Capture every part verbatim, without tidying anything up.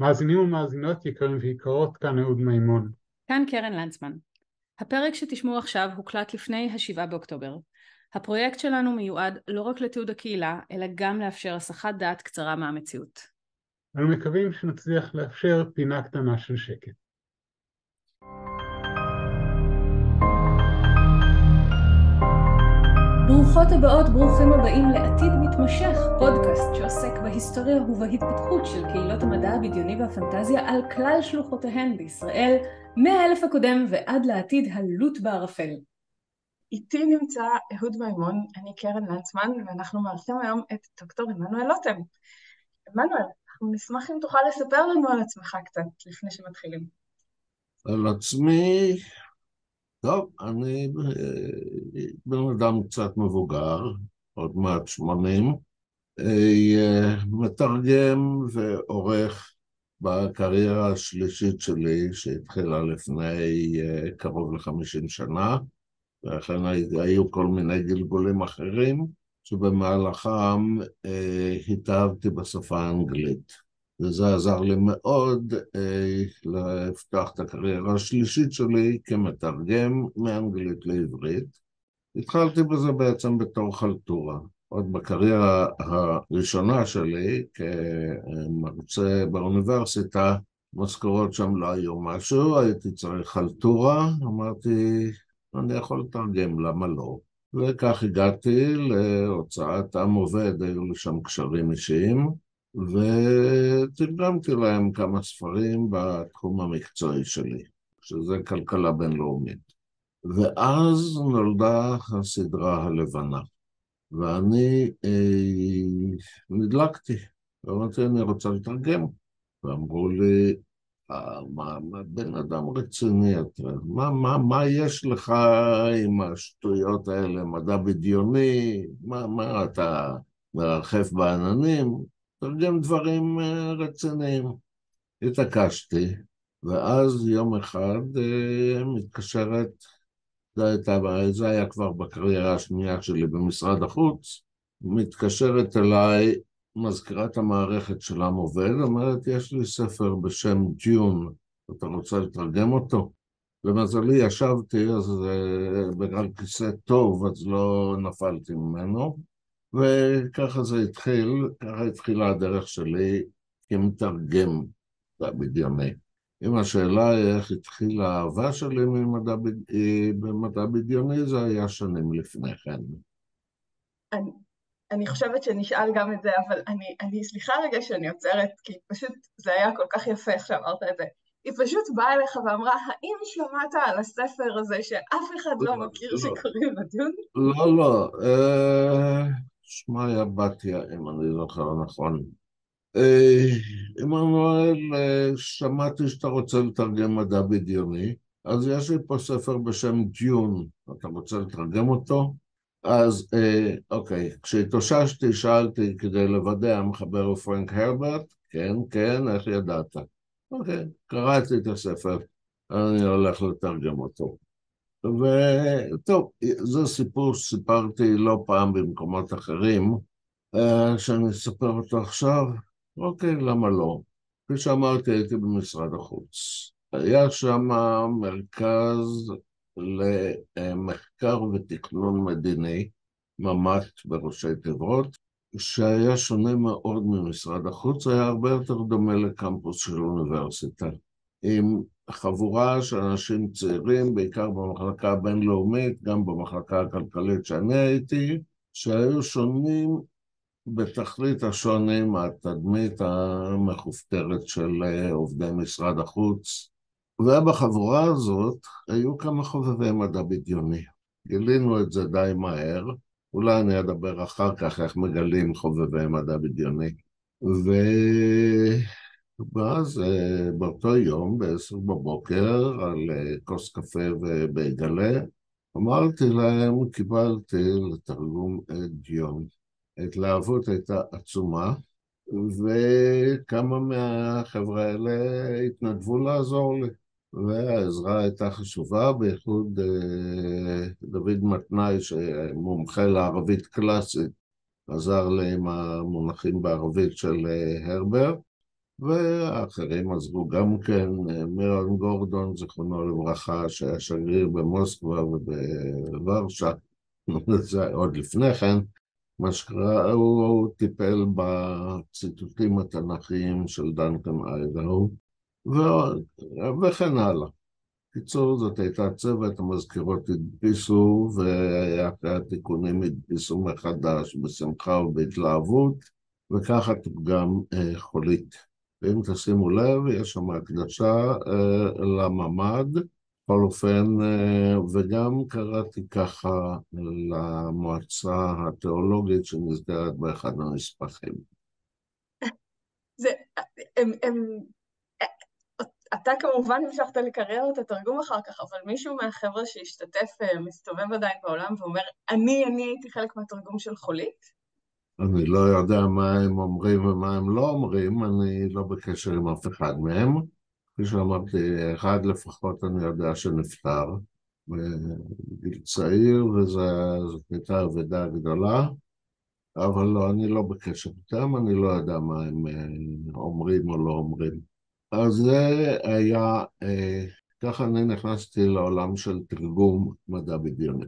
מאזינים ומאזינות יקרים ויקרות, כאן אהוד מימון. כאן קרן לנצמן. הפרק שתשמעו עכשיו הוקלט לפני השבעה באוקטובר. הפרויקט שלנו מיועד לא רק לתיעוד הקהילה, אלא גם לאפשר הסחת דעת קצרה מהמציאות. אנו מקווים שנצליח לאפשר פינה קטנה של שקט. ברוכות הבאות, ברוכים הבאים לעתיד מתמשך, פודקאסט שעוסק בהיסטוריה ובהתפתחות של קהילות המדע הבדיוני והפנטזיה על כלל שלוחותיהן בישראל, מהאלף הקודם ועד לעתיד הלוט בערפל. איתי נמצא אהוד מימון, אני קרן לנצמן, ואנחנו מארחים היום את דוקטור עמנואל לוטם. עמנואל, אנחנו נשמח אם תוכל לספר לנו על עצמך קצת, לפני שמתחילים. על עצמי... טוב, אני בן אדם קצת מבוגר, עוד מעט שמונים, מתרגם ועורך בקריירה השלישית שלי, שהתחילה לפני קרוב ל-חמישים שנה, ואכן היו כל מיני גלגולים אחרים, שבמהלכם התאהבתי בשפה האנגלית, וזה עזר לי מאוד לפתוח את הקריירה השלישית שלי כמתרגם מאנגלית לעברית. התחלתי בזה בעצם בתור חלטורה. עוד בקריירה הראשונה שלי כמרצה באוניברסיטה, משכורות שם לא היו משהו, הייתי צריך חלטורה, אמרתי, אני יכול לתרגם, למה לא? וכך הגעתי להוצאת עם עובד, היו לי שם קשרים אישיים, ותרדמתי להם כמה ספרים בתחום המקצועי שלי, שזה כלכלה בינלאומית. ואז נולדה הסדרה הלבנה, ואני אה, נדלקתי, ואמרתי, אני רוצה לתרגם. ואמרו לי, מה, מה בן אדם רציני אתה? מה, מה, מה יש לך עם השטויות האלה, מדע בדיוני? מה, מה אתה מרחף בעננים? תרגם דברים רציניים. התעקשתי, ואז יום אחד מתקשרת, זה, הייתה, זה היה כבר בקריירה השנייה שלי במשרד החוץ, מתקשרת אליי מזכירת המערכת של עם עובד, אומרת, יש לי ספר בשם דיון, אתה רוצה לתרגם אותו? למזלי ישבתי, אז בגלל כיסא טוב, אז לא נפלתי ממנו, וככה זה התחיל, ככה התחילה הדרך שלי כמתרגם מדע בדיוני. אם השאלה היא איך התחילה האהבה שלי במדע, במדע בדיוני, זה היה שנים לפני כן. אני, אני חושבת שנשאל גם את זה, אבל אני, אני סליחה רגע שאני עוצרת, כי פשוט זה היה כל כך יפה איך שאמרת את זה. היא פשוט באה אליך ואמרה, האם שמעת על הספר הזה שאף אחד לא, לא מכיר לא. שקוראים לדון? לא, לא. אה, שמעי הבתיה, אם אני זוכר נכון. אה, עמנואל, שמעתי שאתה רוצה לתרגם מדע בדיוני, אז יש לי פה ספר בשם דיון, אתה רוצה לתרגם אותו? אז אה, אוקיי, כשהתאוששתי שאלתי כדי לוודא, המחבר הוא פרנק הרברט, כן, כן, איך ידעת? אוקיי, קראתי את הספר, אני הולך לתרגם אותו. וטוב, זה סיפור שסיפרתי לא פעם במקומות אחרים, שאני אספר אותו עכשיו, אוקיי, למה לא? כפי שאמרתי, הייתי במשרד החוץ. היה שם מרכז למחקר ותכנון מדיני, ממ"ט בראשי תיבות, שהיה שונה מאוד ממשרד החוץ, היה הרבה יותר דומה לקמפוס של אוניברסיטה, עם חבורה של אנשים צעירים, בעיקר במחלקה הבינלאומית, גם במחלקה הכלכלית שאני הייתי, שהיו שונים בתכלית השונים מהתדמית המחופתרת של עובדי משרד החוץ, ובחבורה הזאת היו כמה חובבי מדע בדיוני. גילינו את זה די מהר, אולי אני אדבר אחר כך איך מגלים חובבי מדע בדיוני. ואז באותו יום, בעשר בבוקר, על כוס קפה ובעגלה, אמרתי להם, קיבלתי לתרגום את דיון. ההתלהבות הייתה עצומה, וכמה מהחברה האלה התנדבו לעזור לי. והעזרה הייתה חשובה, בייחוד דוד מטנאי, שמומחה לערבית קלאסית, עזר לי עם המונחים בערבית של הרברט, ואחרים עזרו גם כן, מירון גורדון, זכרונו לברכה, שהיה שגריר במוסקבה ובוורשה, זה עוד לפני כן, מה שקרה, הוא, הוא טיפל בציטוטים התנ"כיים של דנקן איידהו, וכן הלאה. קיצור, זאת הייתה צוות, המזכירות הדפיסו, והתיקונים הדפיסו מחדש בשמחה ובהתלהבות, וככה תפגם אה, חולית. ואם תשימו לב, יש שם הקדשה אה, לממד, בכל אופן, אה, וגם קראתי ככה למועצה התיאולוגית שנסגרת באחד המספחים. זה, הם... הם... אתה כמובן המשכת לקרר את התרגום אחר כך, אבל מישהו מהחבר'ה שהשתתף מסתובב עדיין בעולם ואומר, אני, אני הייתי חלק מהתרגום של חולית? אני לא יודע מה הם אומרים ומה הם לא אומרים, אני לא בקשר עם אף אחד מהם. כפי שאמרתי, אחד לפחות אני יודע שנפטר בגיל צעיר, וזאת הייתה עבודה גדולה, אבל לא, אני לא בקשר איתם, אני לא יודע מה הם אומרים או לא אומרים. אז זה היה, אה, ככה אני נכנסתי לעולם של תרגום מדע בדיוני.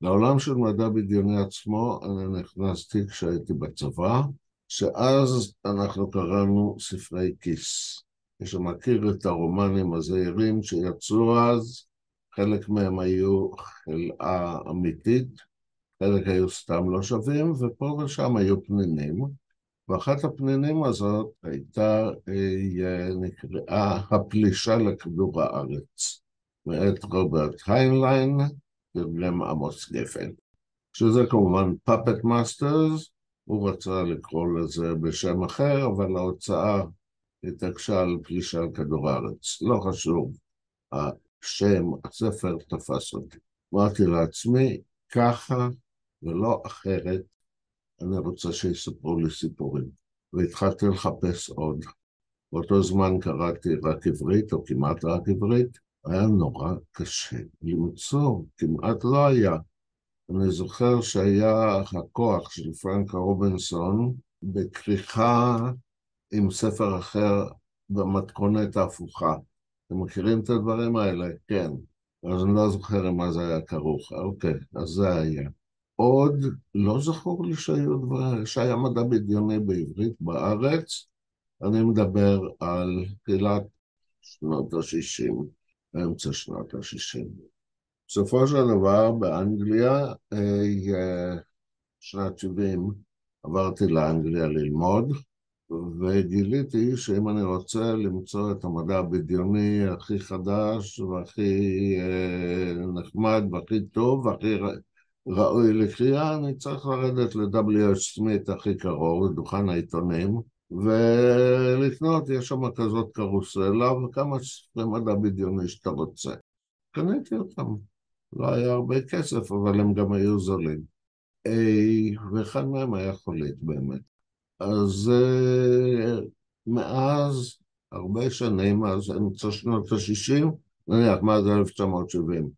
לעולם של מדע בדיוני עצמו אני נכנסתי כשהייתי בצבא, שאז אנחנו קראנו ספרי כיס. מי שמכיר את הרומנים הזעירים שיצאו אז, חלק מהם היו חלאה אמיתית, חלק היו סתם לא שווים, ופה ושם היו פנינים. ואחת הפנינים הזאת הייתה, נקראה הפלישה לכדור הארץ, מאת רוברט היינליין, תרגם עמוס גפן. שזה כמובן Puppet Masters, הוא רצה לקרוא לזה בשם אחר, אבל ההוצאה התעקשה על פלישה לכדור הארץ. לא חשוב, השם, הספר תפס אותי. אמרתי לעצמי, ככה ולא אחרת, אני רוצה שיספרו לי סיפורים, והתחלתי לחפש עוד. באותו זמן קראתי רק עברית, או כמעט רק עברית, היה נורא קשה למצוא, כמעט לא היה. אני זוכר שהיה הכוח של פרנק רובינסון, בכריכה עם ספר אחר במתכונת ההפוכה. אתם מכירים את הדברים האלה? כן. אז אני לא זוכר מה זה היה כרוך. אוקיי, אז זה היה. עוד לא זכור לי שהיה מדע בדיוני בעברית בארץ, אני מדבר על תחילת שנות ה-שישים, אמצע שנות ה-שישים. בסופו של דבר באנגליה, שנת שבעים, עברתי לאנגליה ללמוד, וגיליתי שאם אני רוצה למצוא את המדע הבדיוני הכי חדש, והכי נחמד, והכי טוב, והכי... ראוי לקריאה, אני צריך לרדת ל-דאבליו אייץ' סמית הכי קרוב, דוכן העיתונים, ולקנות, יש שם כזאת קרוסלה, וכמה מדע בדיוני שאתה רוצה. קניתי אותם. לא היה הרבה כסף, אבל הם גם היו זולים. איי, ואחד מהם היה חולית באמת. אז מאז, הרבה שנים, אז אמצע שנות ה-שישים, נניח, מאז אלף תשע מאות שבעים,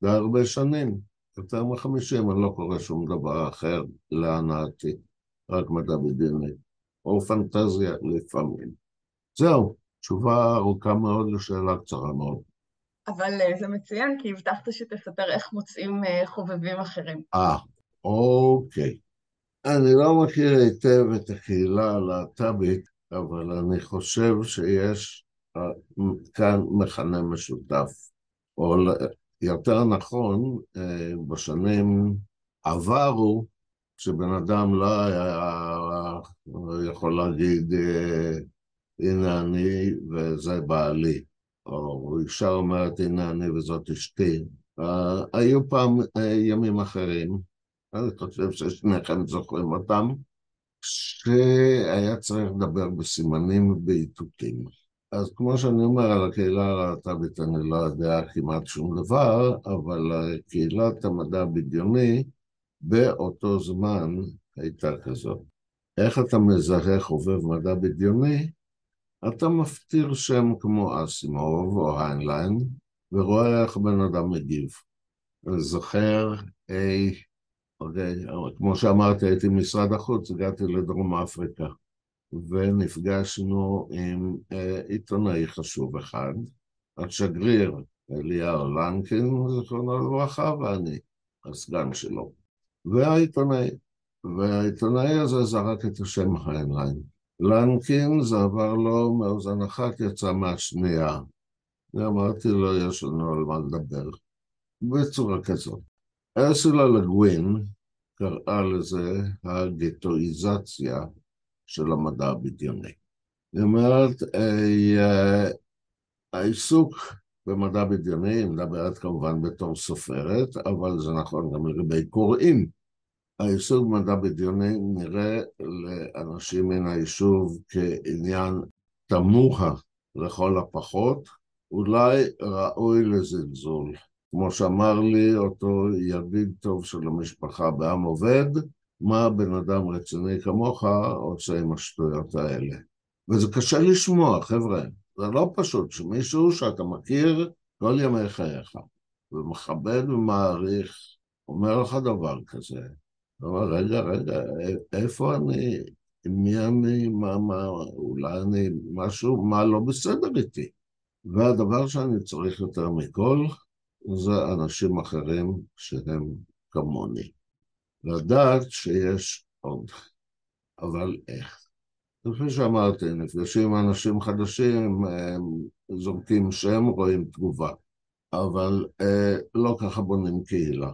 זה הרבה שנים. יותר מחמישים, אני לא קורא שום דבר אחר להנעתי, רק מדע בדיוני, או פנטזיה לפעמים. זהו, תשובה ארוכה מאוד לשאלה קצרה מאוד. אבל זה מצוין, כי הבטחת שתספר איך מוצאים חובבים אחרים. אה, אוקיי. אני לא מכיר היטב את הקהילה הלהט"בית, אבל אני חושב שיש כאן מכנה משותף, או... יותר נכון, בשנים עברו, כשבן אדם לא היה יכול להגיד, הנה אני וזה בעלי, או אישה אומרת, הנה אני וזאת אשתי. היו פעם ימים אחרים, אני חושב ששניכם זוכרים אותם, שהיה צריך לדבר בסימנים ובאיתותים. אז כמו שאני אומר, על הקהילה הלהט"בית אני לא יודע כמעט שום דבר, אבל קהילת המדע בדיוני באותו זמן הייתה כזאת. איך אתה מזהה חובב מדע בדיוני? אתה מפתיר שם כמו אסימוב או היינליין, ורואה איך בן אדם מגיב. אני זוכר, איי, אוקיי, כמו שאמרתי, הייתי משרד החוץ, הגעתי לדרום אפריקה. ונפגשנו עם עיתונאי חשוב אחד, השגריר אריאל לנקין, זכרונו לברכה, ואני, הסגן שלו, והעיתונאי. והעיתונאי הזה זרק את השם היינליין. לנקין זה עבר לו מאוזן אחת, יצא מהשנייה. ואמרתי לו, יש לנו על מה לדבר. בצורה כזאת. אורסולה לה גווין קראה לזה הגטואיזציה של המדע הבדיוני. זאת אומרת, העיסוק במדע בדיוני, היא מדברת כמובן בתור סופרת, אבל זה נכון גם לגבי קוראים. העיסוק במדע בדיוני נראה לאנשים מן היישוב כעניין תמוה לכל הפחות, אולי ראוי לזלזול. כמו שאמר לי אותו ידיד טוב של המשפחה בעם עובד, מה בן אדם רציני כמוך עושה עם השטויות האלה. וזה קשה לשמוע, חבר'ה. זה לא פשוט שמישהו שאתה מכיר כל ימי חייך, ומכבד ומעריך, אומר לך דבר כזה. אבל רגע, רגע, איפה אני? מי אני? מה, מה, אולי אני משהו? מה לא בסדר איתי? והדבר שאני צריך יותר מכל, זה אנשים אחרים שהם כמוני. לדעת שיש עוד, אבל איך? כפי שאמרתי, נפגשים אנשים חדשים, זורקים שם, רואים תגובה, אבל אה, לא ככה בונים קהילה.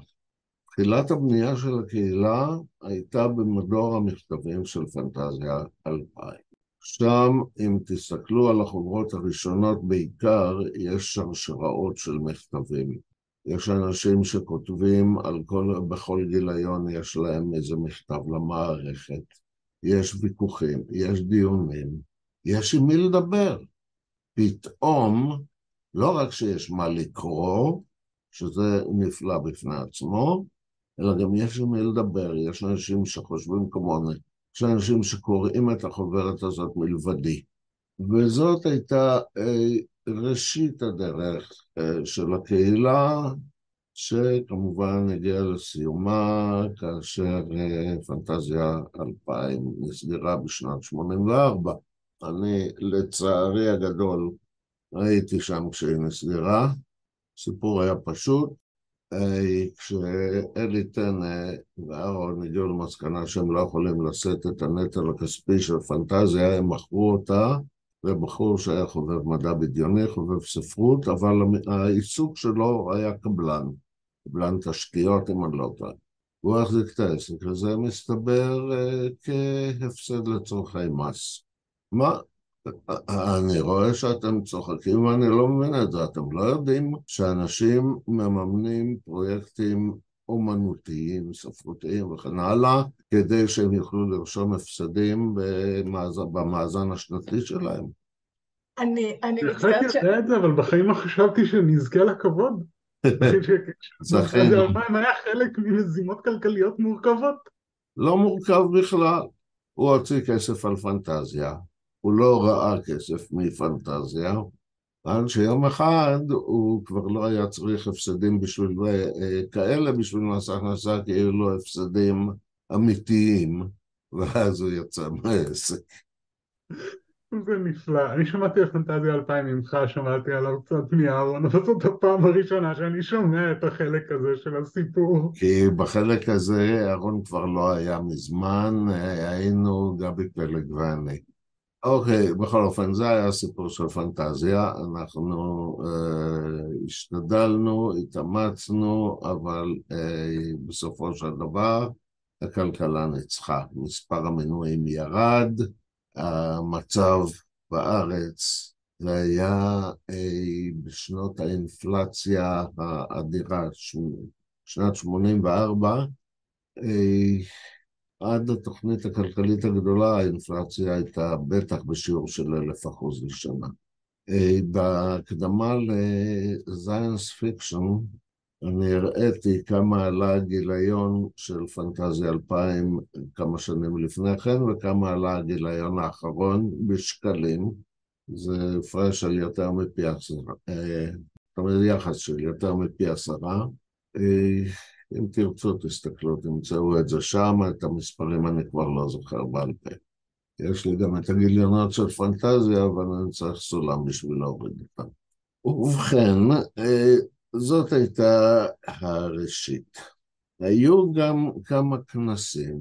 תחילת הבנייה של הקהילה הייתה במדור המכתבים של פנטזיה אלפיים. שם, אם תסתכלו על החוברות הראשונות בעיקר, יש שרשראות של מכתבים. יש אנשים שכותבים, על כל, בכל גיליון יש להם איזה מכתב למערכת. יש ויכוחים, יש דיונים, יש עם מי לדבר. פתאום, לא רק שיש מה לקרוא, שזה נפלא בפני עצמו, אלא גם יש עם מי לדבר, יש אנשים שחושבים כמוני. יש אנשים שקוראים את החוברת הזאת מלבדי. וזאת הייתה ראשית הדרך של הקהילה, שכמובן הגיעה לסיומה כאשר פנטזיה אלפיים נסגרה בשנת שמונים וארבע. אני לצערי הגדול הייתי שם כשהיא נסגרה. סיפור היה פשוט. כשאלי טנא ואהרון הגיעו למסקנה שהם לא יכולים לשאת את הנטל הכספי של פנטזיה, הם מכרו אותה, ובחור שהיה חובב מדע בדיוני, חובב ספרות, אבל העיסוק שלו היה קבלן, קבלן תשתיות אם אני לא טועה. הוא החזיק את העסק, וזה מסתבר כהפסד לצורכי מס. מה? אני רואה שאתם צוחקים, ואני לא מבין את זה. אתם לא יודעים שאנשים מממנים פרויקטים אומנותיים, ספרותיים וכן הלאה, כדי שהם יוכלו לרשום הפסדים במאזן השנתי שלהם. אני מצטערת ש... אני יודע את זה, אבל בחיים לא חשבתי שנזכה לכבוד. זכינו. זה הרבה היה חלק ממזימות כלכליות מורכבות. לא מורכב בכלל. הוא הוציא כסף על פנטזיה. הוא לא ראה כסף מפנטזיה, עד שיום אחד הוא כבר לא היה צריך הפסדים בשביל כאלה, בשביל מס הכנסה, כאילו הפסדים אמיתיים, ואז הוא יצא מהעסק. זה נפלא. אני שמעתי על פנטזיה אלפיים ממך, שמעתי על הרצאת מאהרון, אבל זאת הפעם הראשונה שאני שומע את החלק הזה של הסיפור. כי בחלק הזה אהרון כבר לא היה מזמן, היינו גבי פלג ואני. אוקיי, בכל אופן, זה היה סיפור של פנטזיה, אנחנו אה, השתדלנו, התאמצנו, אבל אה, בסופו של דבר הכלכלה ניצחה, מספר המנויים ירד, המצב בארץ, זה היה אה, בשנות האינפלציה האדירה, שנת שמונים וארבע, אה, עד התוכנית הכלכלית הגדולה, האינפלציה הייתה בטח בשיעור של אלף אחוז לשנה. בהקדמה לזיינס פיקשן, אני הראיתי כמה עלה גיליון של פנטזיה אלפיים כמה שנים לפני כן, וכמה עלה הגיליון האחרון בשקלים. זה פרש של יותר מפי עשרה. זאת אומרת, יחס של יותר מפי עשרה. אם תרצו, תסתכלו, תמצאו את זה שם, את המספרים אני כבר לא זוכר בעל פה. יש לי גם את הגיליונות של פנטזיה, אבל אני צריך סולם בשביל להוריד אותם. ובכן, זאת הייתה הראשית. היו גם כמה כנסים.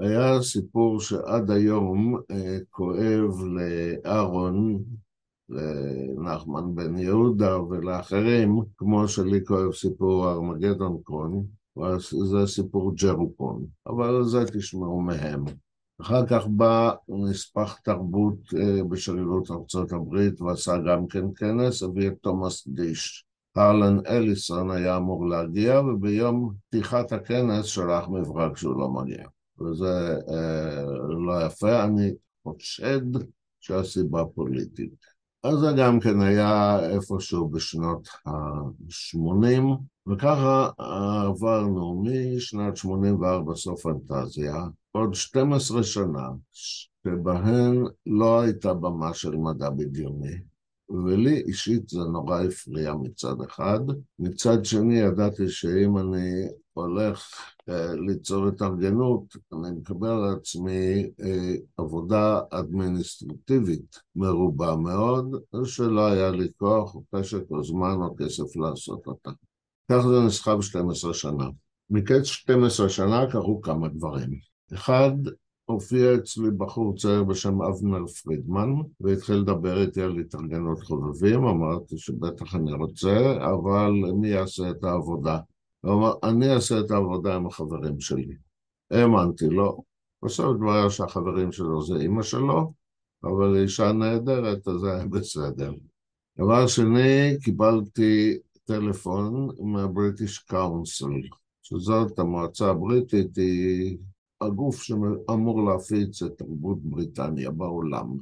היה סיפור שעד היום כואב לאהרון, לנחמן בן יהודה ולאחרים, כמו שלי כואב סיפור ארמגדון קון, וזה סיפור ג'רוקון, אבל זה תשמעו מהם. אחר כך בא נספח תרבות בשגרירות ארצות הברית, ועשה גם כן כנס, הביא את תומאס דיש. הרלן אליסון היה אמור להגיע, וביום פתיחת הכנס שלח מברק שהוא לא מגיע. וזה אה, לא יפה, אני חושד שהסיבה פוליטית. אז זה גם כן היה איפשהו בשנות ה-שמונים, וככה עברנו משנת שמונים וארבע סוף פנטזיה, עוד שתים עשרה שנה, שבהן לא הייתה במה של מדע בדיוני, ולי אישית זה נורא הפריע מצד אחד, מצד שני ידעתי שאם אני הולך אה, ליצור התארגנות, אני מקבל לעצמי אה, עבודה אדמיניסטרטיבית מרובה מאוד, שלא היה לי כוח או פשק או זמן או כסף לעשות אותה. כך זה נסחב שתים עשרה שנה. מקץ שתים עשרה שנה קרו כמה דברים. אחד, הופיע אצלי בחור צעיר בשם אבנר פרידמן, והתחיל לדבר איתי על התארגנות חובבים, אמרתי שבטח אני רוצה, אבל מי יעשה את העבודה? הוא אמר, אני אעשה את העבודה עם החברים שלי. האמנתי לו. בסוף דבריה שהחברים שלו זה אמא שלו, אבל אישה נהדרת, אז זה בסדר. דבר שני, קיבלתי טלפון מהבריטיש קאונסל, שזאת המועצה הבריטית, היא הגוף שאמור להפיץ את תרבות בריטניה בעולם.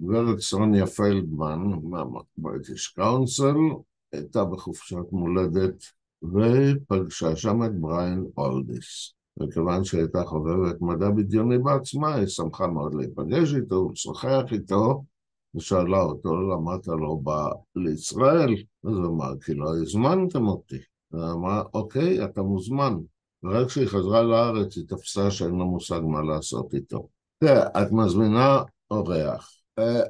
גברת סוניה פלדמן, מהבריטיש קאונסל, הייתה בחופשת מולדת, ופגשה שם את בריין אולדיס. וכיוון שהייתה חובבת מדע בדיוני בעצמה, היא שמחה מאוד להיפגש איתו, הוא שוחח איתו, ושאלה אותו, למה אתה לא בא לישראל? אז הוא אמר, כי לא הזמנתם אותי. הוא אמר, אוקיי, אתה מוזמן. ורק כשהיא חזרה לארץ, היא תפסה שאין לה מושג מה לעשות איתו. תראה, את מזמינה אורח.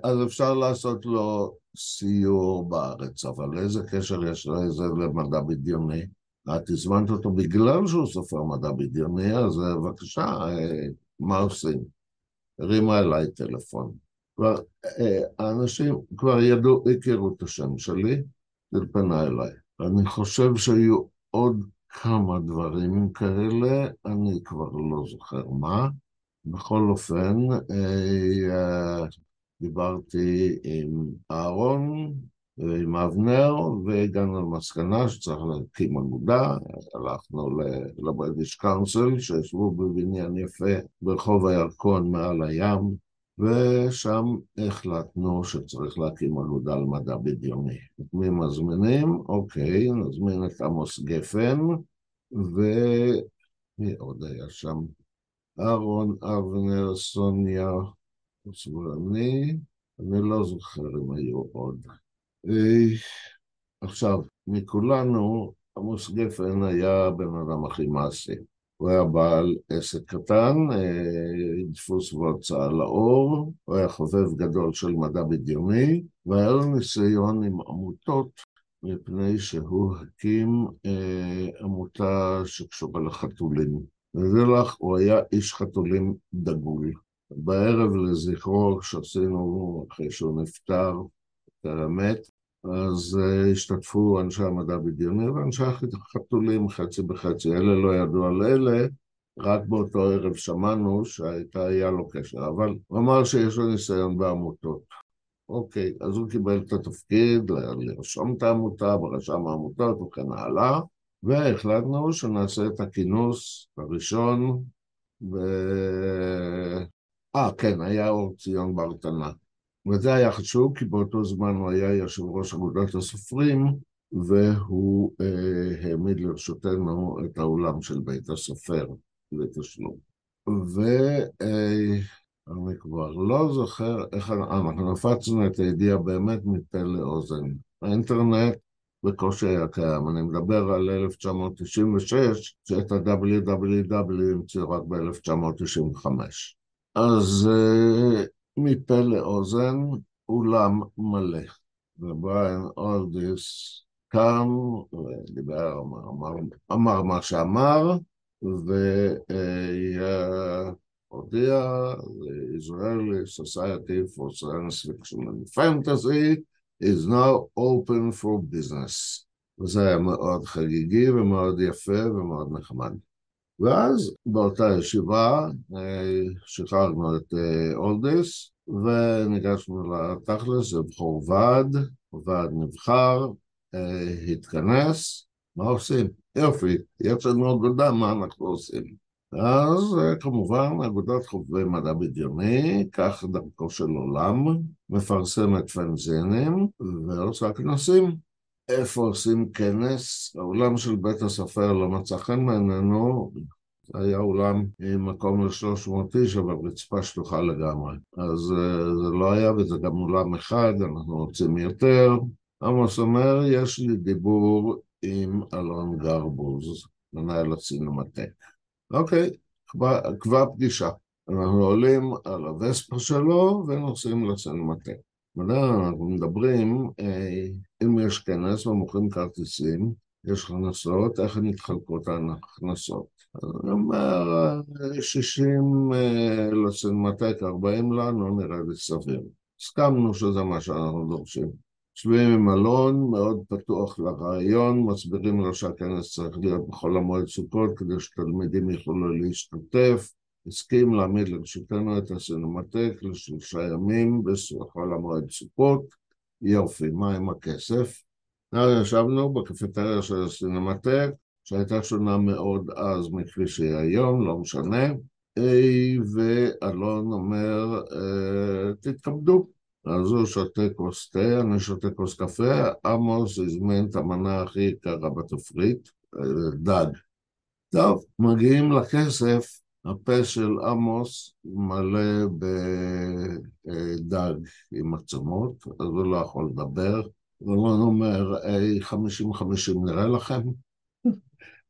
אז אפשר לעשות לו סיור בארץ, אבל איזה קשר יש לזה למדע בדיוני? את הזמנת אותו בגלל שהוא סופר מדע בדיוני, אז בבקשה, מה עושים? הרימה אליי טלפון. כבר, האנשים כבר ידעו, הכירו את השם שלי, תלפנה אליי. אני חושב שהיו עוד כמה דברים כאלה, אני כבר לא זוכר מה. בכל אופן, דיברתי עם אהרון ועם אבנר, והגענו למסקנה שצריך להקים אגודה. הלכנו לבריטיש קאונסל, שישבו בבניין יפה ברחוב הירקון מעל הים, ושם החלטנו שצריך להקים אגודה למדע בדיוני. את מי מזמינים? אוקיי, נזמין את עמוס גפן, ומי עוד היה שם? אהרון, אבנר, סוניה, אני, אני לא זוכר אם היו עוד. עכשיו, מכולנו, עמוס גפן היה בן אדם הכי מעשי. הוא היה בעל עסק קטן, דפוס והוצאה לאור, הוא היה חובב גדול של מדע בדיוני, והיה לו ניסיון עם עמותות, מפני שהוא הקים עמותה שקשורה לחתולים. ודלך, הוא היה איש חתולים דגול. בערב לזכרו, כשעשינו, אחרי שהוא נפטר, באמת, אז השתתפו אנשי המדע בדיוני ואנשי החתולים חצי בחצי. אלה לא ידעו על אלה, רק באותו ערב שמענו שהיה לו קשר, אבל הוא אמר שיש לו ניסיון בעמותות. אוקיי, אז הוא קיבל את התפקיד, לרשום את העמותה, ברשם העמותות וכן הלאה, והחלטנו שנעשה את הכינוס הראשון, ו... אה, כן, היה אור ציון ברטנה. וזה היה חשוב, כי באותו זמן הוא היה יושב ראש אגודת הסופרים, והוא אה, העמיד לרשותנו את האולם של בית הסופר לתשלום. ואני אה, כבר לא זוכר איך אנחנו נפצנו את הידיעה באמת מפה לאוזן. האינטרנט בקושי היה קיים. אני מדבר על אלף תשע מאות תשעים ושש, שאת ה-דאבליו דאבליו דאבליו המציאו רק ב-אלף תשע מאות תשעים וחמש. אז מפה לאוזן, אולם מלא. ובריאן אלדיס קם, ודיבר, אמר, אמר, אמר מה שאמר, והודיע Israeli Society for Science Fiction and Fantasy is now open for business. וזה היה מאוד חגיגי ומאוד יפה ומאוד נחמד. ואז באותה ישיבה שחררנו את אלדיס, וניגשנו לתכלס, לבחור ועד, ועד נבחר, התכנס, מה עושים? יופי, יש לנו אגודה, מה אנחנו עושים? אז כמובן, אגודת חובבי מדע בדיוני, כך דרכו של עולם, מפרסמת פנזינים, ועושה כנסים. איפה עושים כנס? האולם של בית הספר לא מצא חן בעינינו, היה אולם עם מקום ל-שלוש מאות איש, אבל רצפה שטוחה לגמרי. אז זה לא היה, וזה גם אולם אחד, אנחנו רוצים יותר. עמוס אומר, יש לי דיבור עם אלון גרבוז, מנהל הסינמטק. אוקיי, כבר, כבר פגישה. אנחנו עולים על הווספה שלו ונוסעים לסינמטק. מדהים, אנחנו מדברים, אם יש כנס ומוכרים כרטיסים, יש הכנסות, איך נתחלקו את ההכנסות? אני אומר, שישים לסינמטק, ארבעים לנו, נראה לי סביר. הסכמנו שזה מה שאנחנו דורשים. יושבים עם אלון, מאוד פתוח לרעיון, מסבירים לו שהכנס צריך להיות בכל המועד סוכות, כדי שתלמידים יכולו להשתתף. הסכים להעמיד לרשותנו את הסינמטק לשלושה ימים בכל המועד סוכות. יופי, מה עם הכסף? אנחנו ישבנו בקפיטריה של הסינמטק, שהייתה שונה מאוד אז מכפי שהיא היום, לא משנה, ואלון אומר, תתכבדו. אז הוא שותה כוס תה, אני שותה כוס קפה, עמוס הזמין את המנה הכי יקרה בתפריט, דג. טוב, מגיעים לכסף, הפה של עמוס מלא בדג עם עצמות, אז הוא לא יכול לדבר, ולא אומר, חמישים חמישים נראה לכם?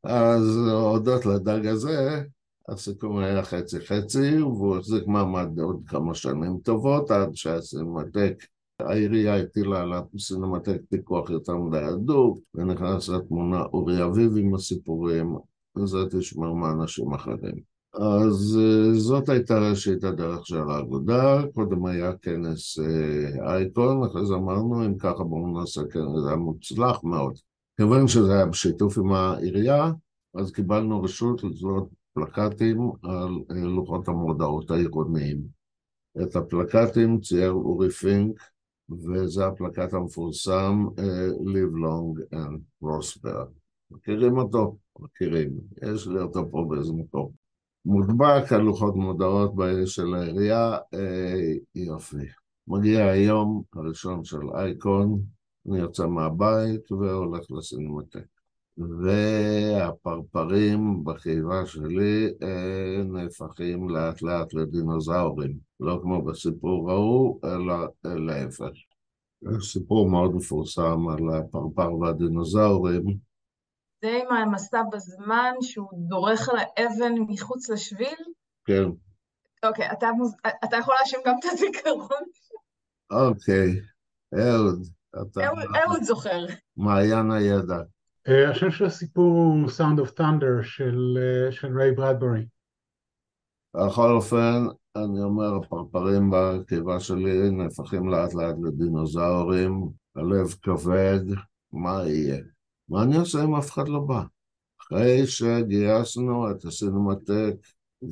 אז הודות לדג הזה, הסיכום היה חצי חצי, והוא החזיק מעמד עוד כמה שנים טובות, עד שהסינמטק, העירייה הטילה על הסינמטק פיקוח יותר מדי הדוק, ונכנס לתמונה אורי אביב עם הסיפורים, וזה תשמר מאנשים אחרים. אז זאת הייתה ראשית הדרך של האגודה, קודם היה כנס אייקון, אחרי זה אמרנו, אם ככה בואו נעשה כנס, זה היה מוצלח מאוד. כיוון שזה היה בשיתוף עם העירייה, אז קיבלנו רשות לתלות פלקטים על לוחות המודעות העירוניים. את הפלקטים צייר אורי פינק, וזה הפלקט המפורסם, Live Long and Prosper. מכירים אותו? מכירים. יש לי אותו פה באיזה מקום. מודבק על לוחות מודעות של העירייה, אה, יופי. מגיע היום הראשון של אייקון, אני יוצא מהבית והולך לסינמטק. והפרפרים בחיבה שלי אה, נהפכים לאט לאט לדינוזאורים. לא כמו בסיפור ההוא, אלא להפך. יש סיפור מאוד מפורסם על הפרפר והדינוזאורים, זה עם המסע בזמן שהוא דורך על האבן מחוץ לשביל? כן. אוקיי, אתה, אתה יכול להשם גם את הזיכרון. אוקיי, אהוד. אהוד זוכר. מעיין הידע. השם של הסיפור הוא Sound of Thunder של ריי ברדברי. בכל אופן, אני אומר, הפרפרים בקיבה שלי נהפכים לאט לאט לדינוזאורים, הלב כבד, מה יהיה? מה אני עושה אם אף אחד לא בא? אחרי שגייסנו את הסינמטק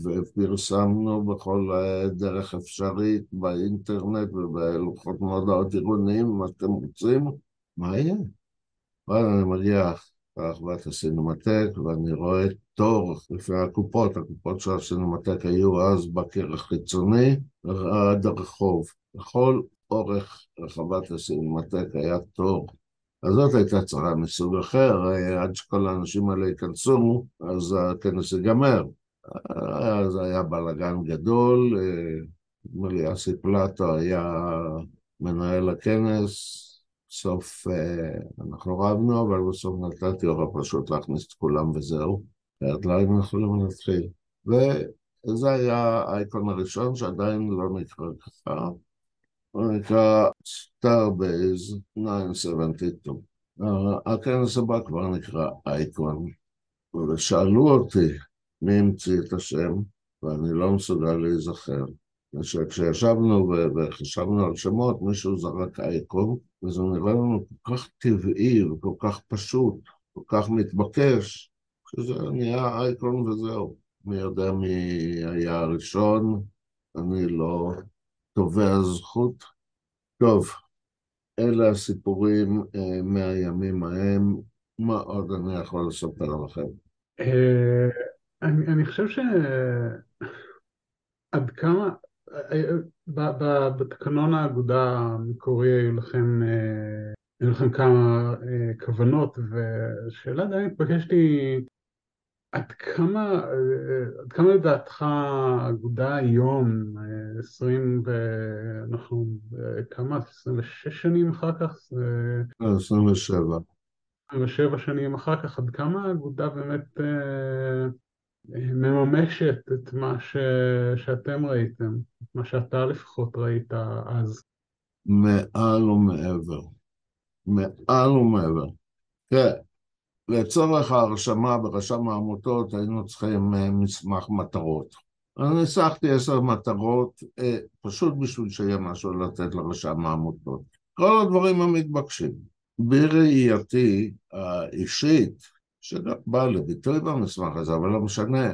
ופרסמנו בכל דרך אפשרית באינטרנט ובלוחות מודעות עירוניים, מה אתם רוצים? מה יהיה? אבל אני מגיע לאחוות הסינמטק ואני רואה תור לפני הקופות, הקופות של הסינמטק היו אז בקיר החיצוני, עד הרחוב. בכל אורך רחבת הסינמטק היה תור. אז זאת הייתה צרה מסוג אחר, עד שכל האנשים האלה ייכנסו, אז הכנס ייגמר. אז היה בלגן גדול, מליאסי פלטו היה מנהל הכנס, בסוף אנחנו רבנו, אבל בסוף נתתי אורך פשוט להכניס את כולם וזהו. ועד להיום אנחנו לא נתחיל. זה היה האייקון הראשון שעדיין לא נקרא ככה, הוא נקרא Starbase תשע שבעים ושתיים. הכנס הבא כבר נקרא אייקון, ושאלו אותי מי המציא את השם, ואני לא מסוגל להיזכר. כשישבנו וחשבנו על שמות, מישהו זרק אייקון, וזה נראה לנו כל כך טבעי וכל כך פשוט, כל כך מתבקש, שזה נהיה אייקון וזהו. מי יודע מי היה הראשון, אני לא תובע זכות. טוב, אלה הסיפורים מהימים ההם, מה עוד אני יכול לספר לכם? אני חושב שעד כמה, בתקנון האגודה המקורי היו לכם, היו לכם כמה כוונות, ושאלה די התבקשתי, עד כמה, עד כמה לדעתך האגודה היום, עשרים ואנחנו, כמה? עשרים ושש שנים אחר כך? עשרים ושבע. עשרים ושבע שנים אחר כך, עד כמה האגודה באמת מממשת את מה ש, שאתם ראיתם, את מה שאתה לפחות ראית אז? מעל ומעבר. מעל ומעבר. כן. לצורך ההרשמה ברשם העמותות היינו צריכים מסמך מטרות. אני ניסחתי עשר מטרות, פשוט בשביל שיהיה משהו לתת לרשם העמותות. כל הדברים המתבקשים. בראייתי האישית, שגם בא לביטוי במסמך הזה, אבל לא משנה,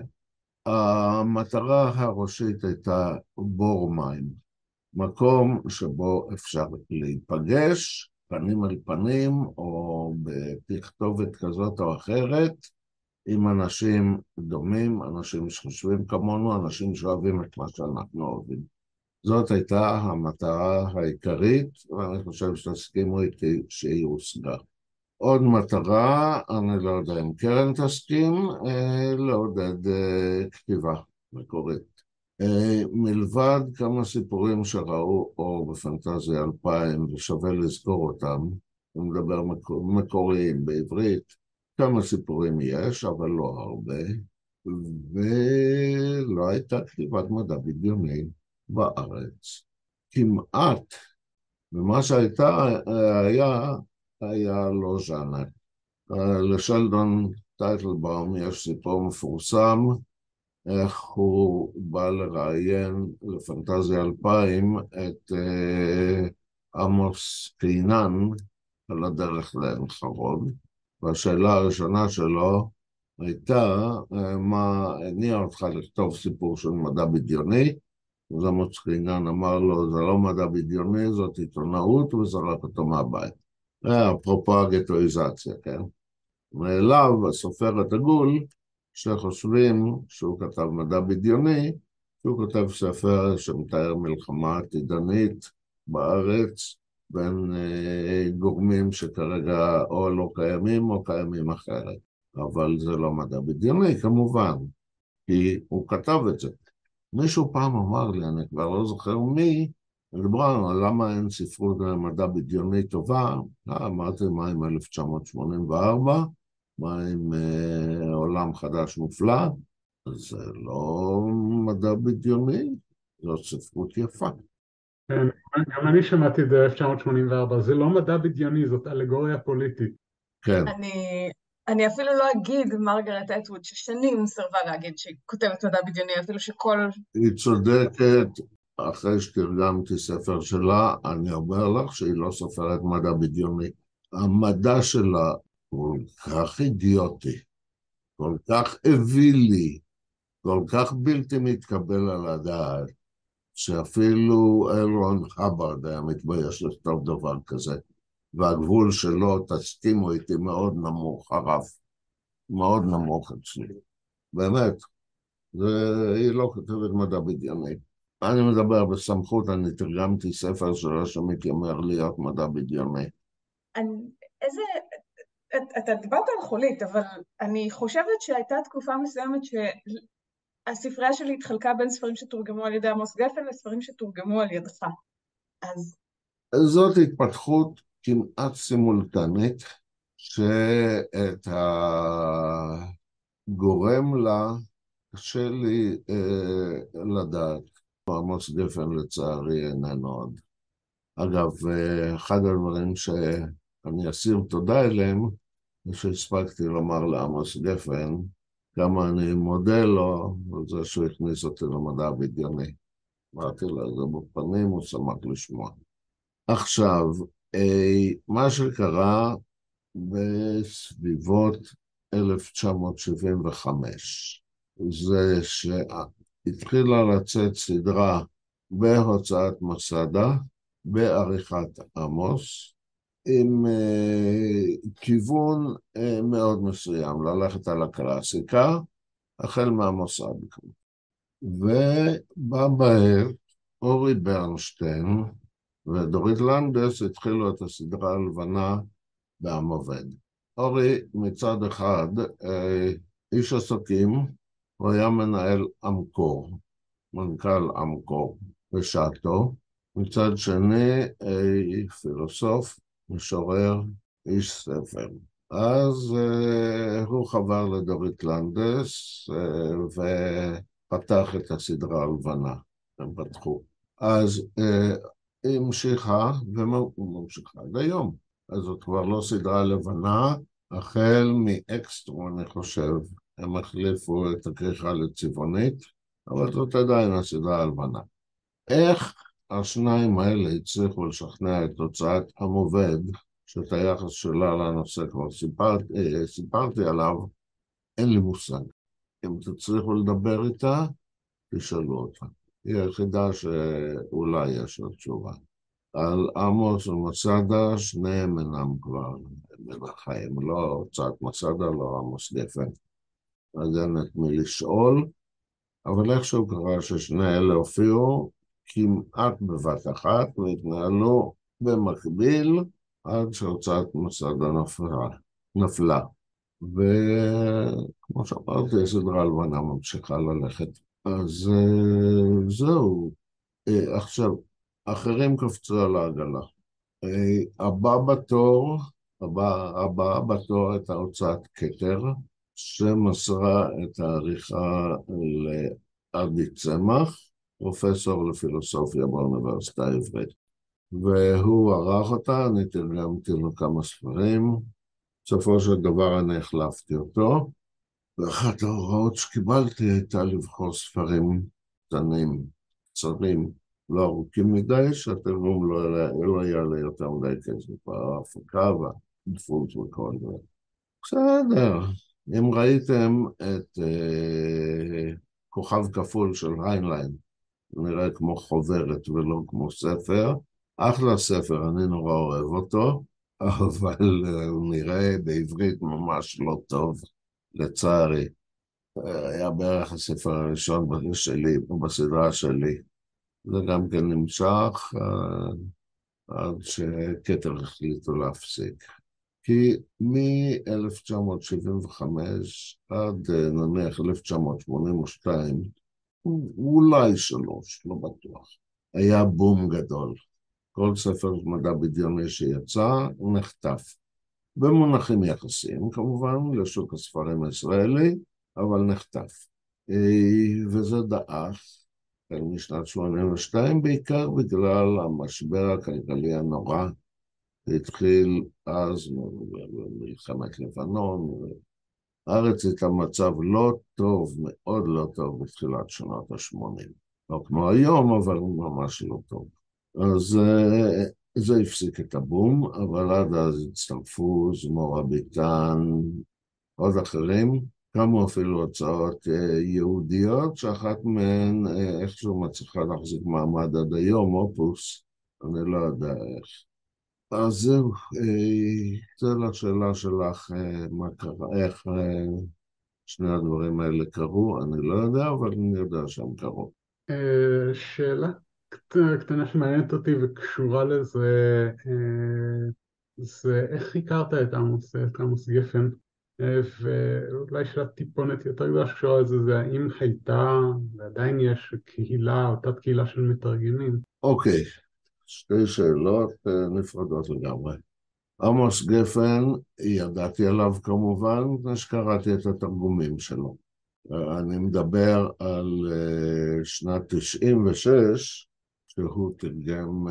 המטרה הראשית הייתה בור מים. מקום שבו אפשר להיפגש, פנים על פנים, או בתכתובת כזאת או אחרת, עם אנשים דומים, אנשים שחושבים כמונו, אנשים שאוהבים את מה שאנחנו אוהבים. זאת הייתה המטרה העיקרית, ואני חושב שתסכימו איתי שהיא הושגה. עוד מטרה, אני לא יודע אם קרן תסכים, אה, לעודד אה, כתיבה מקורית. מלבד כמה סיפורים שראו אור בפנטזיה אלפיים ושווה לזכור אותם, הוא מדבר מקוריים בעברית, כמה סיפורים יש אבל לא הרבה, ולא הייתה כתיבת מדע בדיוני בארץ כמעט, ומה שהייתה היה היה לא ז'אנר. לשלדון טייטלבאום יש סיפור מפורסם איך הוא בא לראיין לפנטזיה אלפיים את אה, עמוס קינן על הדרך לעין חרוד, והשאלה הראשונה שלו הייתה אה, מה הניע אותך לכתוב סיפור של מדע בדיוני, אז עמוס קינן אמר לו זה לא מדע בדיוני, זאת עיתונאות, וזרק אותו מהבית. אה, אפרופו הגטואיזציה, כן? ואליו הסופר הדגול, שחושבים שהוא כתב מדע בדיוני, שהוא כתב ספר שמתאר מלחמה עתידנית בארץ, בין אה, גורמים שכרגע או לא קיימים או קיימים אחרת. אבל זה לא מדע בדיוני כמובן, כי הוא כתב את זה. מישהו פעם אמר לי, אני כבר לא זוכר מי, דיברנו, למה אין ספרות מדע בדיוני טובה? אמרתי, מה עם אלף תשע מאות שמונים וארבע? מה עם אה, עולם חדש מופלא? זה לא מדע בדיוני, זו ספרות יפה. גם אני שמעתי את זה אלף תשע מאות שמונים וארבע, זה לא מדע בדיוני, זאת אלגוריה פוליטית. כן. אני, אני אפילו לא אגיד מרגרט אטווד, ששנים סרבה להגיד שהיא כותבת מדע בדיוני, אפילו שכל... היא צודקת, אחרי שתרגמתי ספר שלה, אני אומר לך שהיא לא סופרת מדע בדיוני. המדע שלה, כל כך אידיוטי, כל כך אווילי, כל כך בלתי מתקבל על הדעת, שאפילו אלרון הברד היה מתבייש לכתוב דבר כזה, והגבול שלו, תסכימו איתי, מאוד נמוך, הרף, מאוד נמוך אצלי. באמת, זה, היא לא כתבת מדע בדיוני. אני מדבר בסמכות, אני תרגמתי ספר שלה שמתיימר להיות מדע בדיוני. איזה... אתה דיברת על חולית, אבל אני חושבת שהייתה תקופה מסוימת שהספרייה שלי התחלקה בין ספרים שתורגמו על ידי עמוס גפן לספרים שתורגמו על ידך. אז... זאת התפתחות כמעט סימולטנית, שאת הגורם לה קשה לי אה, לדעת. עמוס גפן לצערי איננו עוד. אגב, אחד הדברים שאני אסיר תודה אליהם, שהספקתי לומר לעמוס גפן, כמה אני מודה לו, זה שהוא הכניס אותי למדע בדיוני. אמרתי לה, זה בפנים, הוא שמח לשמוע. עכשיו, מה שקרה בסביבות אלף תשע מאות שבעים וחמש, זה שהתחילה לצאת סדרה בהוצאת מסדה, בעריכת עמוס, עם uh, כיוון uh, מאוד מסוים, ללכת על הקלאסיקה, החל מהמוסד. ובא בהר, אורי ברנשטיין ודורית לנדס התחילו את הסדרה הלבנה בעם עובד. אורי מצד אחד, אה, איש עסקים, הוא היה מנהל עמקור, מנכ"ל עמקור בשעתו. מצד שני, אה, פילוסוף, משורר, איש ספר. אז אה, הוא חבר לדורית לנדס אה, ופתח את הסדרה הלבנה, הם פתחו. אז אה, היא המשיכה, וממשיכה עד היום. אז זאת כבר לא סדרה לבנה, החל מאקסטרו, אני חושב, הם החליפו את הכריכה לצבעונית, אבל זאת עדיין הסדרה הלבנה. איך השניים האלה הצליחו לשכנע את הוצאת עם עובד, שאת היחס שלה לנושא כבר סיפרת, אה, סיפרתי עליו, אין לי מושג. אם תצליחו לדבר איתה, תשאלו אותה. היא היחידה שאולי יש לה תשובה. על עמוס ומסדה, שניהם אינם כבר בין החיים, לא הוצאת מסדה, לא עמוס גפן. אז אין את מי לשאול, אבל איכשהו קרה ששני אלה הופיעו כמעט בבת אחת, והתנהלו במקביל עד שהוצאת מסדה נפלה. נפלה. וכמו שאמרתי, הסדרה הלבנה ממשיכה ללכת. אז זהו. עכשיו, אחרים קפצו על העגלה. הבא בתור, הבא, הבא בתור את ההוצאת כתר, שמסרה את העריכה לעדי צמח, פרופסור לפילוסופיה באוניברסיטה העברית. והוא ערך אותה, אני תרגמתי לו כמה ספרים, בסופו של דבר אני החלפתי אותו, ואחת ההוראות שקיבלתי הייתה לבחור ספרים קטנים, קצרים, לא ארוכים מדי, שהתרגום לא יעלה יותר מדי כסף, ההפקה והדפוס וכל זה. בסדר, אם ראיתם את אה, כוכב כפול של היינליין, נראה כמו חוברת ולא כמו ספר, אחלה ספר, אני נורא אוהב אותו, אבל הוא נראה בעברית ממש לא טוב, לצערי. היה בערך הספר הראשון שלי, בסדרה שלי, זה גם כן נמשך עד שכתר החליטו להפסיק. כי מ-אלף תשע מאות שבעים וחמש עד נניח אלף תשע מאות שמונים ושתיים, אולי שלוש, לא בטוח, היה בום גדול. כל ספר מדע בדיוני שיצא נחטף. במונחים יחסיים כמובן לשוק הספרים הישראלי, אבל נחטף. וזה דעך. משנת שמונים ושתיים, בעיקר בגלל המשבר הכלכלי הנורא, התחיל אז מלחמת לבנון, הארץ הייתה מצב לא טוב, מאוד לא טוב בתחילת שנות ה-שמונים, לא כמו היום, אבל ממש לא טוב. אז זה הפסיק את הבום, אבל עד אז הצטרפו זמורה ביטן, עוד אחרים, כמו אפילו הוצאות יהודיות, שאחת מהן איכשהו מצליחה להחזיק מעמד עד היום, אופוס, אני לא יודע איך. אז זהו, זו השאלה שלך, מה קרה, איך שני הדברים האלה קרו, אני לא יודע, אבל אני יודע שהם קרו. שאלה קטנה שמעניינת אותי וקשורה לזה, זה איך הכרת את עמוס גפן? ואולי שאלה טיפונת יותר גדולה שקשורה על זה, זה האם הייתה, ועדיין יש קהילה, אותה קהילה של מתרגמים. אוקיי, okay. שתי שאלות נפרדות לגמרי. עמוס גפן, ידעתי עליו כמובן, כשקראתי את התרגומים שלו. אני מדבר על שנת תשעים ושש, שהוא תרגם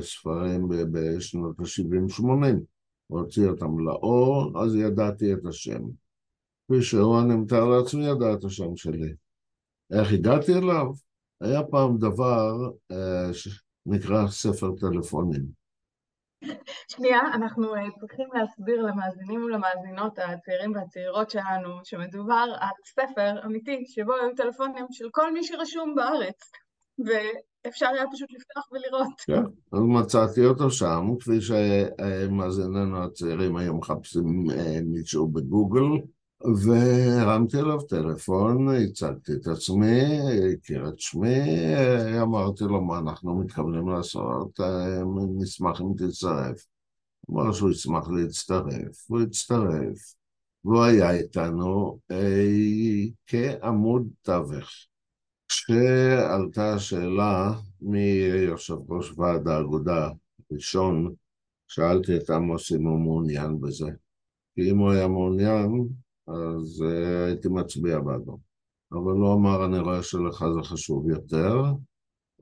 ספרים בשנות ה-שבעים שמונים, הוציא אותם לאור, אז ידעתי את השם. כפי שהוא אני מתאר לעצמי ידע את השם שלי. איך הגעתי אליו? היה פעם דבר שנקרא ספר טלפונים. שנייה, אנחנו צריכים להסביר למאזינים ולמאזינות הצעירים והצעירות שלנו, שמדובר על ספר אמיתי שבו היו טלפונים של כל מי שרשום בארץ, ואפשר היה פשוט לפתוח ולראות. כן, אז מצאתי אותו שם, כפי שמאזיננו הצעירים היום מחפשים מישהו בגוגל, והרמתי אליו טלפון, הצגתי את עצמי, הכיר את שמי, אמרתי לו מה אנחנו מתכוונים לעשות, נשמח אם תצטרף. אמר שהוא ישמח להצטרף, הוא הצטרף, והוא היה איתנו אי, כעמוד תווך. כשעלתה השאלה מיושב ראש ועד האגודה ראשון, שאלתי את עמוס אם הוא מעוניין בזה, כי אם הוא היה מעוניין, אז uh, הייתי מצביע בעדו. אבל לא אמר, אני רואה שלך זה חשוב יותר,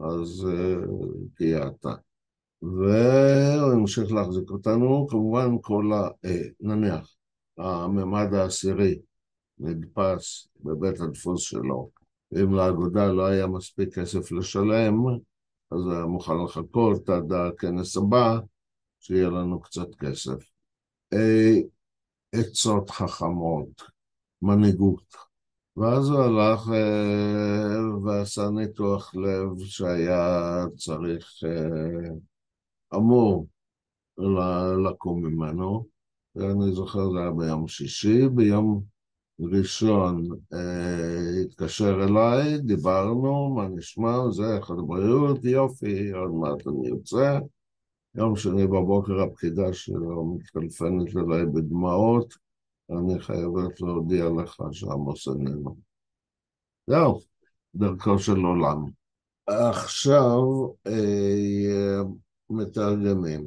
אז uh, תהיה אתה. והוא המשיך להחזיק אותנו, כמובן כל ה... אה, נניח, הממד העשירי נדפס בבית הדפוס שלו. אם לאגודה לא היה מספיק כסף לשלם, אז היה מוכן לחכות עד הכנס הבא, שיהיה לנו קצת כסף. אה, עצות חכמות, מנהיגות. ואז הוא הלך אה, ועשה ניתוח לב שהיה צריך, אה, אמור לקום ממנו. ואני זוכר זה היה ביום שישי, ביום ראשון אה, התקשר אליי, דיברנו, מה נשמע, זה אחד בריאות, יופי, עוד מעט אני יוצא. יום שני בבוקר הפקידה שלו מתקלפנת אליי בדמעות, אני חייבת להודיע לך שעמוס איננו. זהו, דרכו של עולם. עכשיו אה, מתרגמים.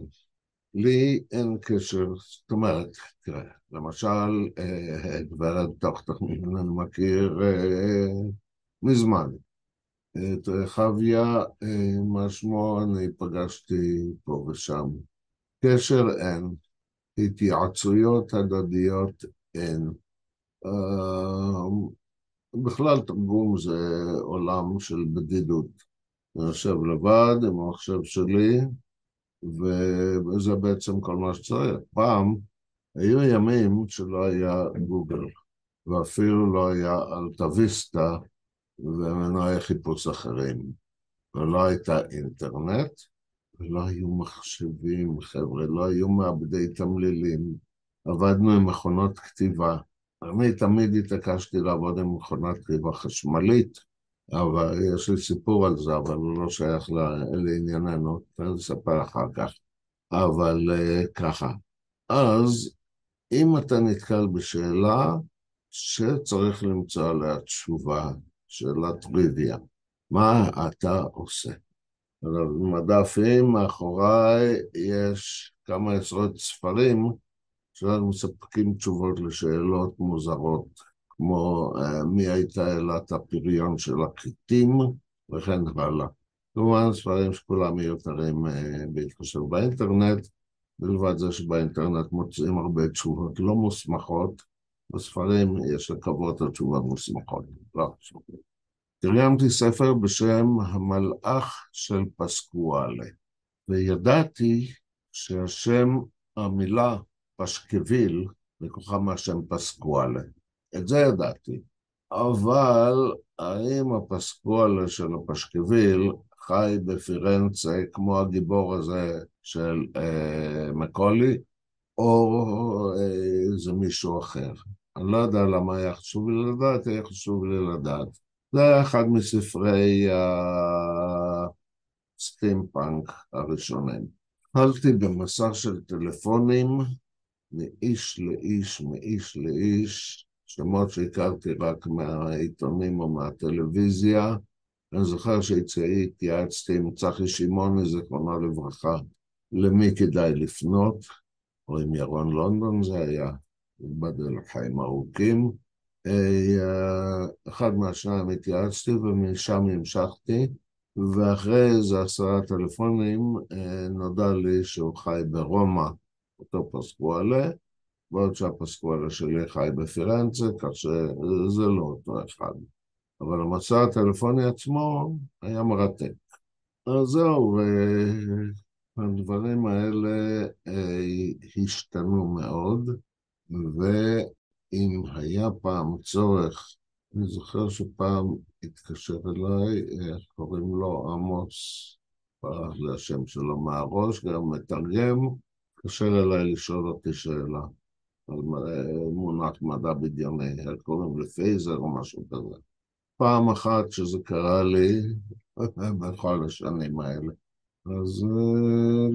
לי אין קשר, זאת אומרת, תראה, למשל, אה, גברת תחתכנין, אני מכיר אה, מזמן. את חוויה, מה שמו, אני פגשתי פה ושם. קשר אין, התייעצויות הדדיות אין. בכלל תרגום זה עולם של בדידות. אני יושב לבד עם המחשב שלי, וזה בעצם כל מה שצריך. פעם היו ימים שלא היה גוגל, ואפילו לא היה אלטוויסטה, ומנועי חיפוש אחרים, ולא הייתה אינטרנט, ולא היו מחשבים, חבר'ה, לא היו מעבדי תמלילים, עבדנו עם מכונות כתיבה, אני תמיד התעקשתי לעבוד עם מכונת כתיבה חשמלית, אבל יש לי סיפור על זה, אבל הוא לא שייך לענייננו, אני אספר אחר כך, אבל ככה, אז אם אתה נתקל בשאלה, שצריך למצוא עליה תשובה, שאלה טריוויה, מה אתה עושה? מדפים, מאחוריי יש כמה עשרות ספרים שאנחנו מספקים תשובות לשאלות מוזרות, כמו מי הייתה אלת הפריון של החיטים וכן הלאה. כלומר, ספרים שכולם מיותרים בהתקשר באינטרנט, בלבד זה שבאינטרנט מוצאים הרבה תשובות לא מוסמכות, בספרים יש לקוות התשובה מוסמכות. לא. תרגמתי ספר בשם המלאך של פסקואלה, וידעתי שהשם, המילה פשקביל, לקוחה מהשם פסקואלה. את זה ידעתי. אבל האם הפסקואלה של הפשקביל חי בפירנצה, כמו הגיבור הזה של אה, מקולי, או אה, זה מישהו אחר. אני לא יודע למה היה חשוב לי לדעת, היה חשוב לי לדעת. זה היה אחד מספרי הסטימפאנק הראשונים. התחלתי במסע של טלפונים, מאיש לאיש, מאיש לאיש, שמות שהכרתי רק מהעיתונים או מהטלוויזיה. אני זוכר שהתייעצתי עם צחי שימוני, זכרונו לברכה, למי כדאי לפנות, או עם ירון לונדון זה היה, בדל חיים ארוכים, אחד מהשניים התייעצתי ומשם המשכתי, ואחרי איזה עשרה טלפונים נודע לי שהוא חי ברומא, אותו פסקואלה, ועוד שהפסקואלה שלי חי בפירנצה, כך שזה לא אותו אחד. אבל המצא הטלפוני עצמו היה מרתק. אז זהו, והדברים האלה השתנו מאוד, ואם היה פעם צורך, אני זוכר שפעם התקשר אליי, קוראים לו עמוס, פרח זה השם שלו מהראש, גם מתרגם, התקשר אליי לשאול אותי שאלה, על מונח מדע בדיוני, קוראים לפייזר או משהו כזה. פעם אחת שזה קרה לי, בכל השנים האלה, אז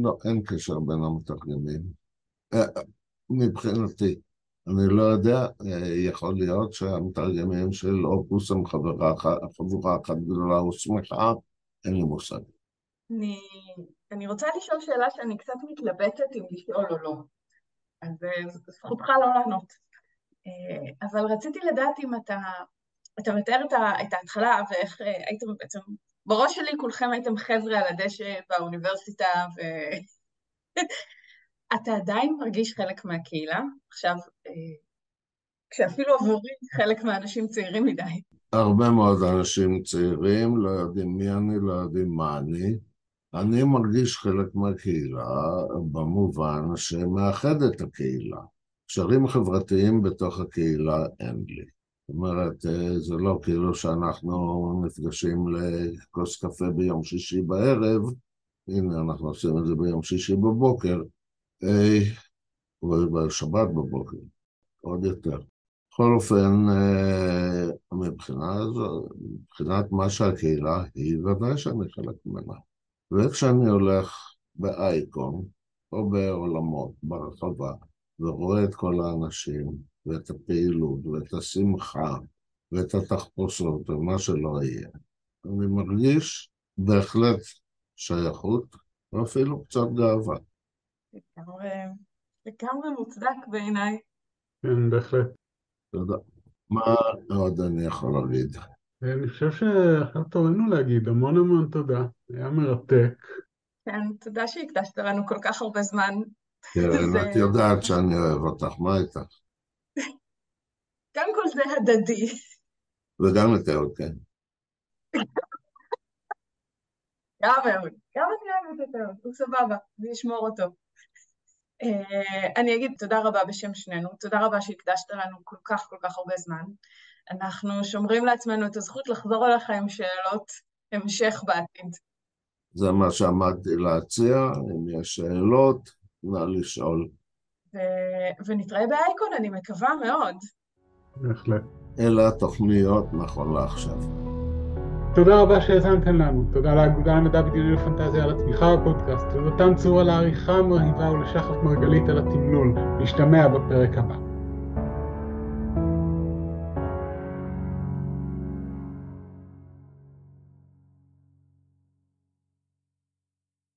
לא, אין קשר בין המתרגמים. מבחינתי, אני לא יודע, יכול להיות שהמתרגמים של אופוס הם חברה אחת גדולה ושמחה, אין לי מושג. אני, אני רוצה לשאול שאלה שאני קצת מתלבטת אם לשאול או לא, אז זכותך לא לענות. אבל רציתי לדעת אם אתה... אתה מתאר את ההתחלה ואיך הייתם בעצם, בראש שלי כולכם הייתם חבר'ה על הדשא באוניברסיטה, ואתה עדיין מרגיש חלק מהקהילה, עכשיו, כשאפילו עבורי חלק מהאנשים צעירים מדי. הרבה מאוד אנשים צעירים, לא יודעים מי אני, לא יודעים מה אני. אני מרגיש חלק מהקהילה במובן שמאחד את הקהילה. קשרים חברתיים בתוך הקהילה אין לי. זאת אומרת, זה לא כאילו שאנחנו נפגשים לכוס קפה ביום שישי בערב, הנה אנחנו עושים את זה ביום שישי בבוקר, או בשבת בבוקר, עוד יותר. בכל אופן, מבחינה, מבחינת מה שהקהילה היא ודאי שאני חלק ממנה. וכשאני הולך באייקון או בעולמות ברחבה ורואה את כל האנשים, ואת הפעילות, ואת השמחה, ואת התחפושות, ומה שלא יהיה. אני מרגיש בהחלט שייכות, ואפילו קצת גאווה. לגמרי מוצדק בעיניי. כן, בהחלט. תודה. מה עוד אני יכול להגיד? אני חושב שתורנו להגיד המון המון תודה. היה מרתק. כן, תודה שהקדשת לנו כל כך הרבה זמן. כן, את יודעת שאני אוהב אותך, מה איתך? גם כל זה הדדי. וגם את אהוד, כן. גם אהוד. גם אני אוהבת את אהוד, הוא סבבה, אני אשמור אותו. אני אגיד תודה רבה בשם שנינו, תודה רבה שהקדשת לנו כל כך כל כך הרבה זמן. אנחנו שומרים לעצמנו את הזכות לחזור אליך עם שאלות המשך בעתיד. זה מה שעמדתי להציע, אם יש שאלות, נא לשאול. ונתראה באייקון, אני מקווה מאוד. בהחלט. אלה התוכניות נכון לעכשיו. תודה רבה שהזמתם לנו. תודה לאגודה למדע בדיוני ולפנטסיה על התמיכה בפודקאסט, ולתן צור על העריכה המרהיבה ולשחף מרגלית על התמלול. נשתמע בפרק הבא.